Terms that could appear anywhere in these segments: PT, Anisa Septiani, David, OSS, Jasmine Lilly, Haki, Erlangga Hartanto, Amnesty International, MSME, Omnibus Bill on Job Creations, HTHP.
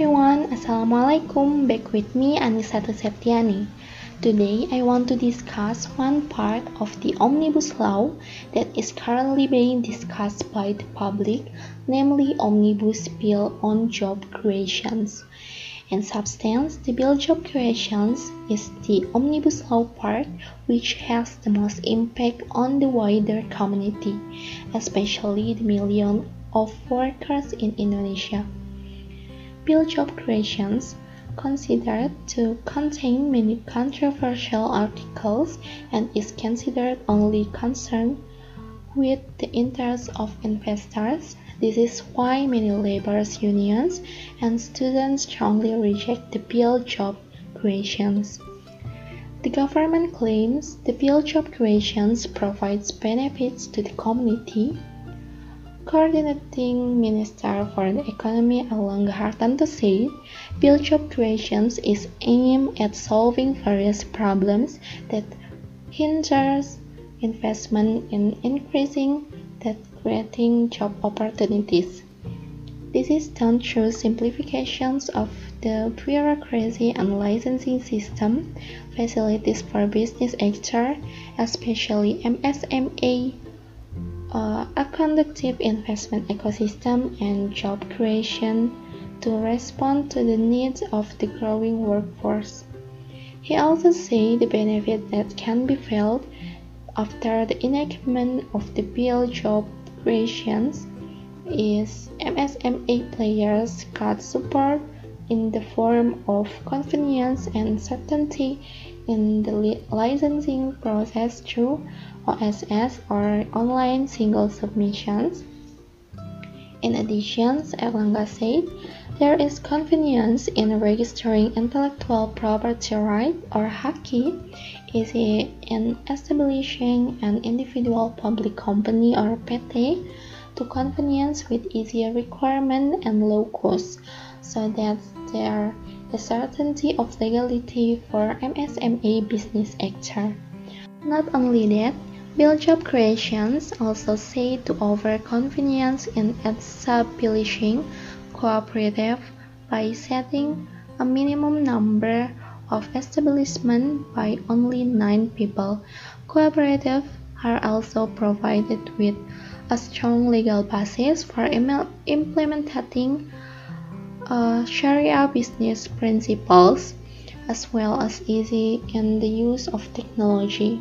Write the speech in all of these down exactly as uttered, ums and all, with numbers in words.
everyone, Assalamualaikum, back with me Anisa Septiani. Today I want to discuss one part of the Omnibus Law that is currently being discussed by the public, namely Omnibus Bill on Job Creations. In substance, the Bill on Job Creations is the Omnibus Law part which has the most impact on the wider community, especially the million of workers in Indonesia. Bill on Job Creations, considered to contain many controversial articles and is considered only concerned with the interests of investors. This is why many laborers' unions and students strongly reject the Bill on Job Creations. The government claims the Bill on Job Creations provides benefits to the community. Coordinating Minister for the Economy Erlangga Hartanto said, Bill on Job Creations is aimed at solving various problems that hinders investment in increasing that creating job opportunities. This is done through simplifications of the bureaucracy and licensing system, facilities for business actors, especially M S M E, uh, a conducive investment ecosystem, and job creation to respond to the needs of the growing workforce. He also said the benefit that can be felt after the enactment of the Bill on Job Creations is M S M E players got support in the form of convenience and certainty in the li- licensing process through O S S or online single submissions. In addition, Erlangga said, there is convenience in registering intellectual property right or Haki, is it in establishing an individual public company or P T to convenience with easier requirement and low cost, so that there is certainty of legality for M S M E business actor. Not only that, Bill on Job Creations also say to offer convenience in establishing cooperative by setting a minimum number of establishments by only nine people. Cooperatives are also provided with a strong legal basis for im- implementing uh, Sharia business principles, as well as easy in the use of technology.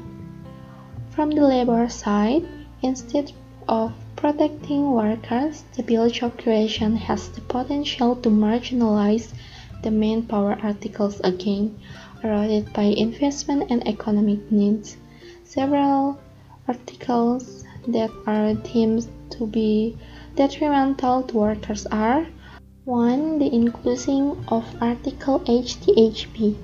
From the labor side, instead of protecting workers, the Bill on Job Creation has the potential to marginalize the main power articles again, eroded by investment and economic needs. Several articles that are deemed to be detrimental to workers are one. The inclusion of Article H T H P.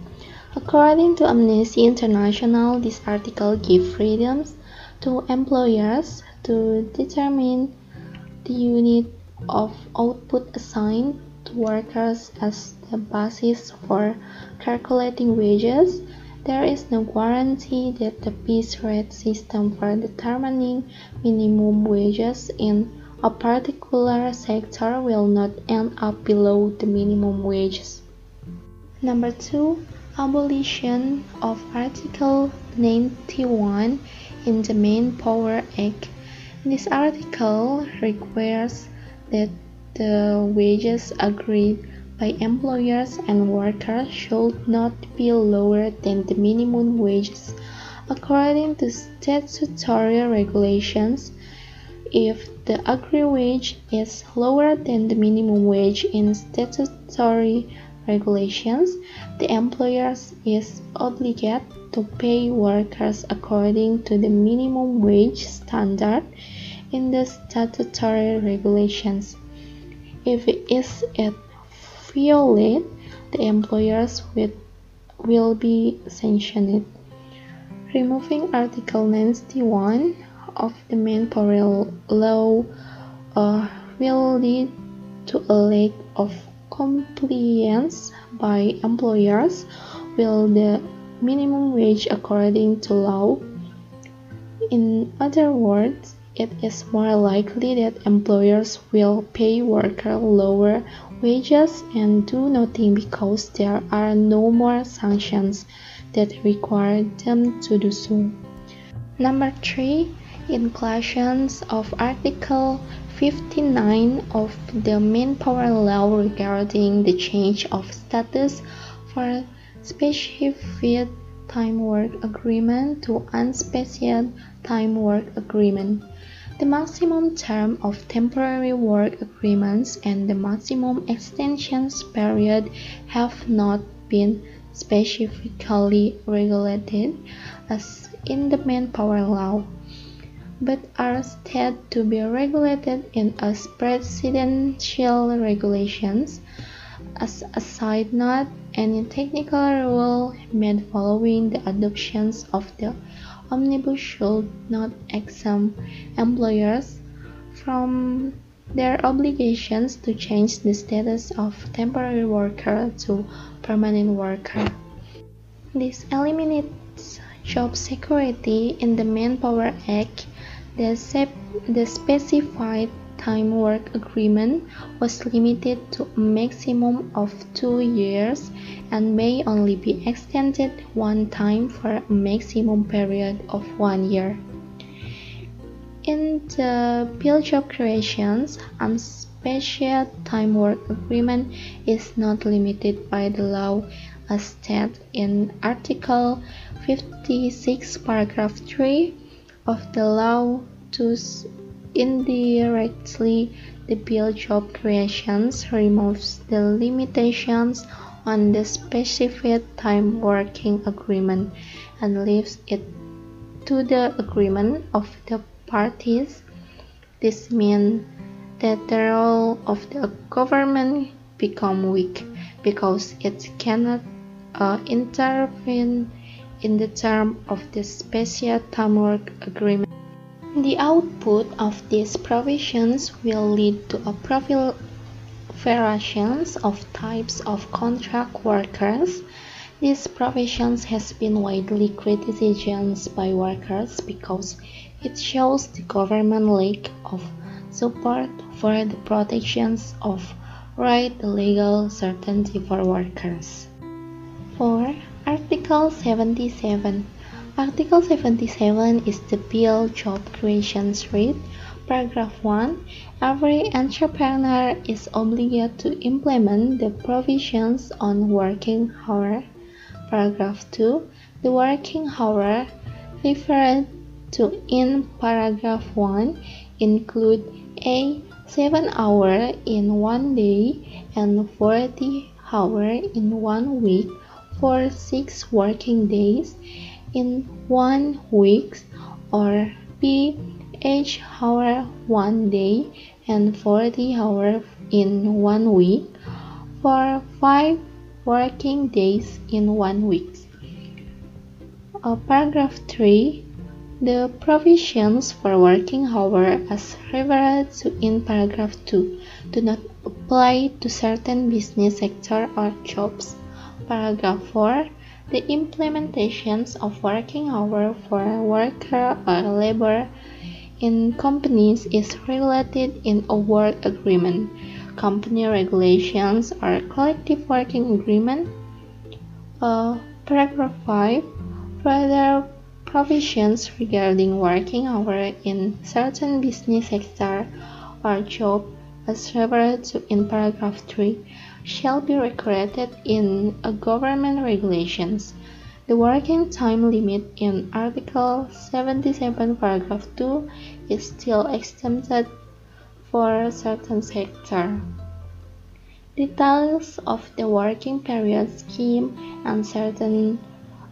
According to Amnesty International, this article gives freedoms to employers to determine the unit of output assigned to workers as the basis for calculating wages. There is no guarantee that the piece rate system for determining minimum wages in a particular sector will not end up below the minimum wages. Number two. Abolition of Article ninety-one in the Main Power Act. This article requires that the wages agreed by employers and workers should not be lower than the minimum wages. According to statutory regulations, if the agreed wage is lower than the minimum wage in statutory regulations, the employer is obligated to pay workers according to the minimum wage standard in the statutory regulations. If it is violated, the employers will, will be sanctioned. Removing Article ninety-one of the Main Power Law uh, will lead to a lack of compliance by employers with the minimum wage according to law. In other words, it is more likely that employers will pay workers lower wages and do nothing because there are no more sanctions that require them to do so. Number three, inclusions of Article fifty-nine of the Manpower Law regarding the change of status for specified time work agreement to unspecified time work agreement, the maximum term of temporary work agreements and the maximum extensions period have not been specifically regulated as in the Manpower Law, but are said to be regulated in as presidential regulations. As a side note, any technical rule made following the adoption of the Omnibus should not exempt employers from their obligations to change the status of temporary worker to permanent worker. This eliminates job security in the Manpower Act. The, sep the specified time work agreement was limited to a maximum of two years and may only be extended one time for a maximum period of one year. In the Bill Job Creations, unspecified time work agreement is not limited by the law as stated in Article fifty-six, Paragraph three of the law to indirectly, the Bill Job Creations removes the limitations on the specified time working agreement and leaves it to the agreement of the parties. This means that the role of the government becomes weak because it cannot uh, intervene in the term of the specified time work agreement. The output of these provisions will lead to a proliferation of types of contract workers. These provisions has been widely criticized by workers because it shows the government lack of support for the protections of right legal certainty for workers. four. Article seventy-seven. Article seventy-seven is the Bill Job Creations read, Paragraph one. Every entrepreneur is obligated to implement the provisions on working hour. Paragraph two. The working hour referred to in Paragraph one include a seven hour in one day and forty hour in one week for six working days in one week, or b each hour one day and forty hours in one week for five working days in one week. Uh, paragraph three. The provisions for working hour as referred to in paragraph two do not apply to certain business sector or jobs. Paragraph four. The implementations of working hours for worker or labor in companies is regulated in a work agreement, company regulations, or collective working agreement. Uh, paragraph five. Further provisions regarding working hours in certain business sector or job as referred to in paragraph three shall be recorded in a government regulations. The working time limit in Article seventy-seven, Paragraph two is still exempted for certain sector. Details of the working period scheme and certain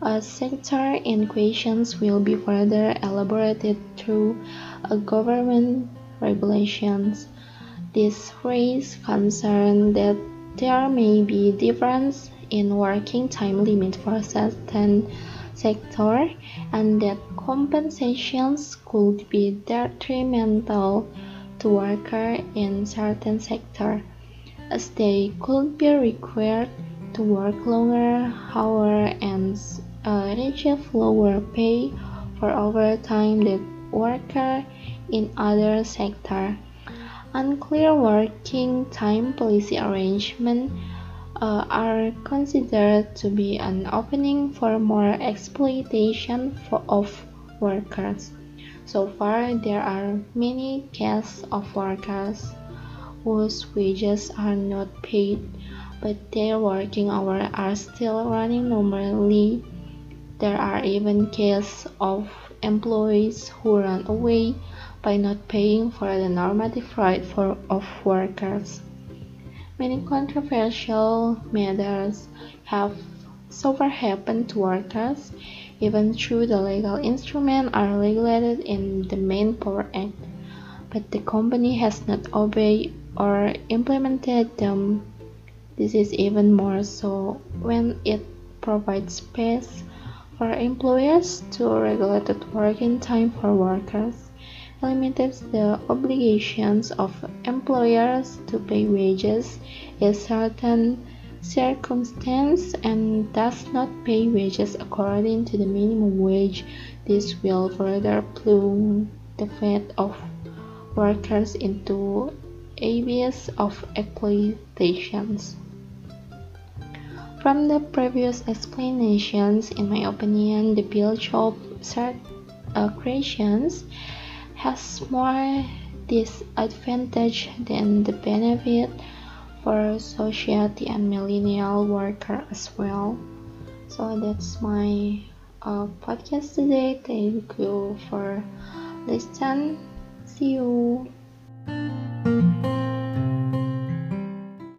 uh, sector in questions will be further elaborated through a government regulations. This raises concern that there may be difference in working time limit for certain sector and that compensations could be detrimental to workers in certain sector, as they could be required to work longer hours and uh, receive lower pay for overtime that worker in other sector. Unclear working time policy arrangement uh, are considered to be an opening for more exploitation for, of workers. So far, there are many cases of workers whose wages are not paid, but their working hours are still running normally. There are even cases of employees who run away by not paying for the normative right for, of workers. Many controversial matters have so far happened to workers, even though the legal instruments are regulated in the Main Power Act, but the company has not obeyed or implemented them. This is even more so when it provides space for employers to regulate working time for workers, limits the obligations of employers to pay wages in certain circumstances, and does not pay wages according to the minimum wage. This will further plunge the fate of workers into abyss of exploitations. From the previous explanations, in my opinion, the Bill Job Creations has more disadvantage than the benefit for society and millennial worker as well. So that's my uh, podcast today. Thank you for listening. See you.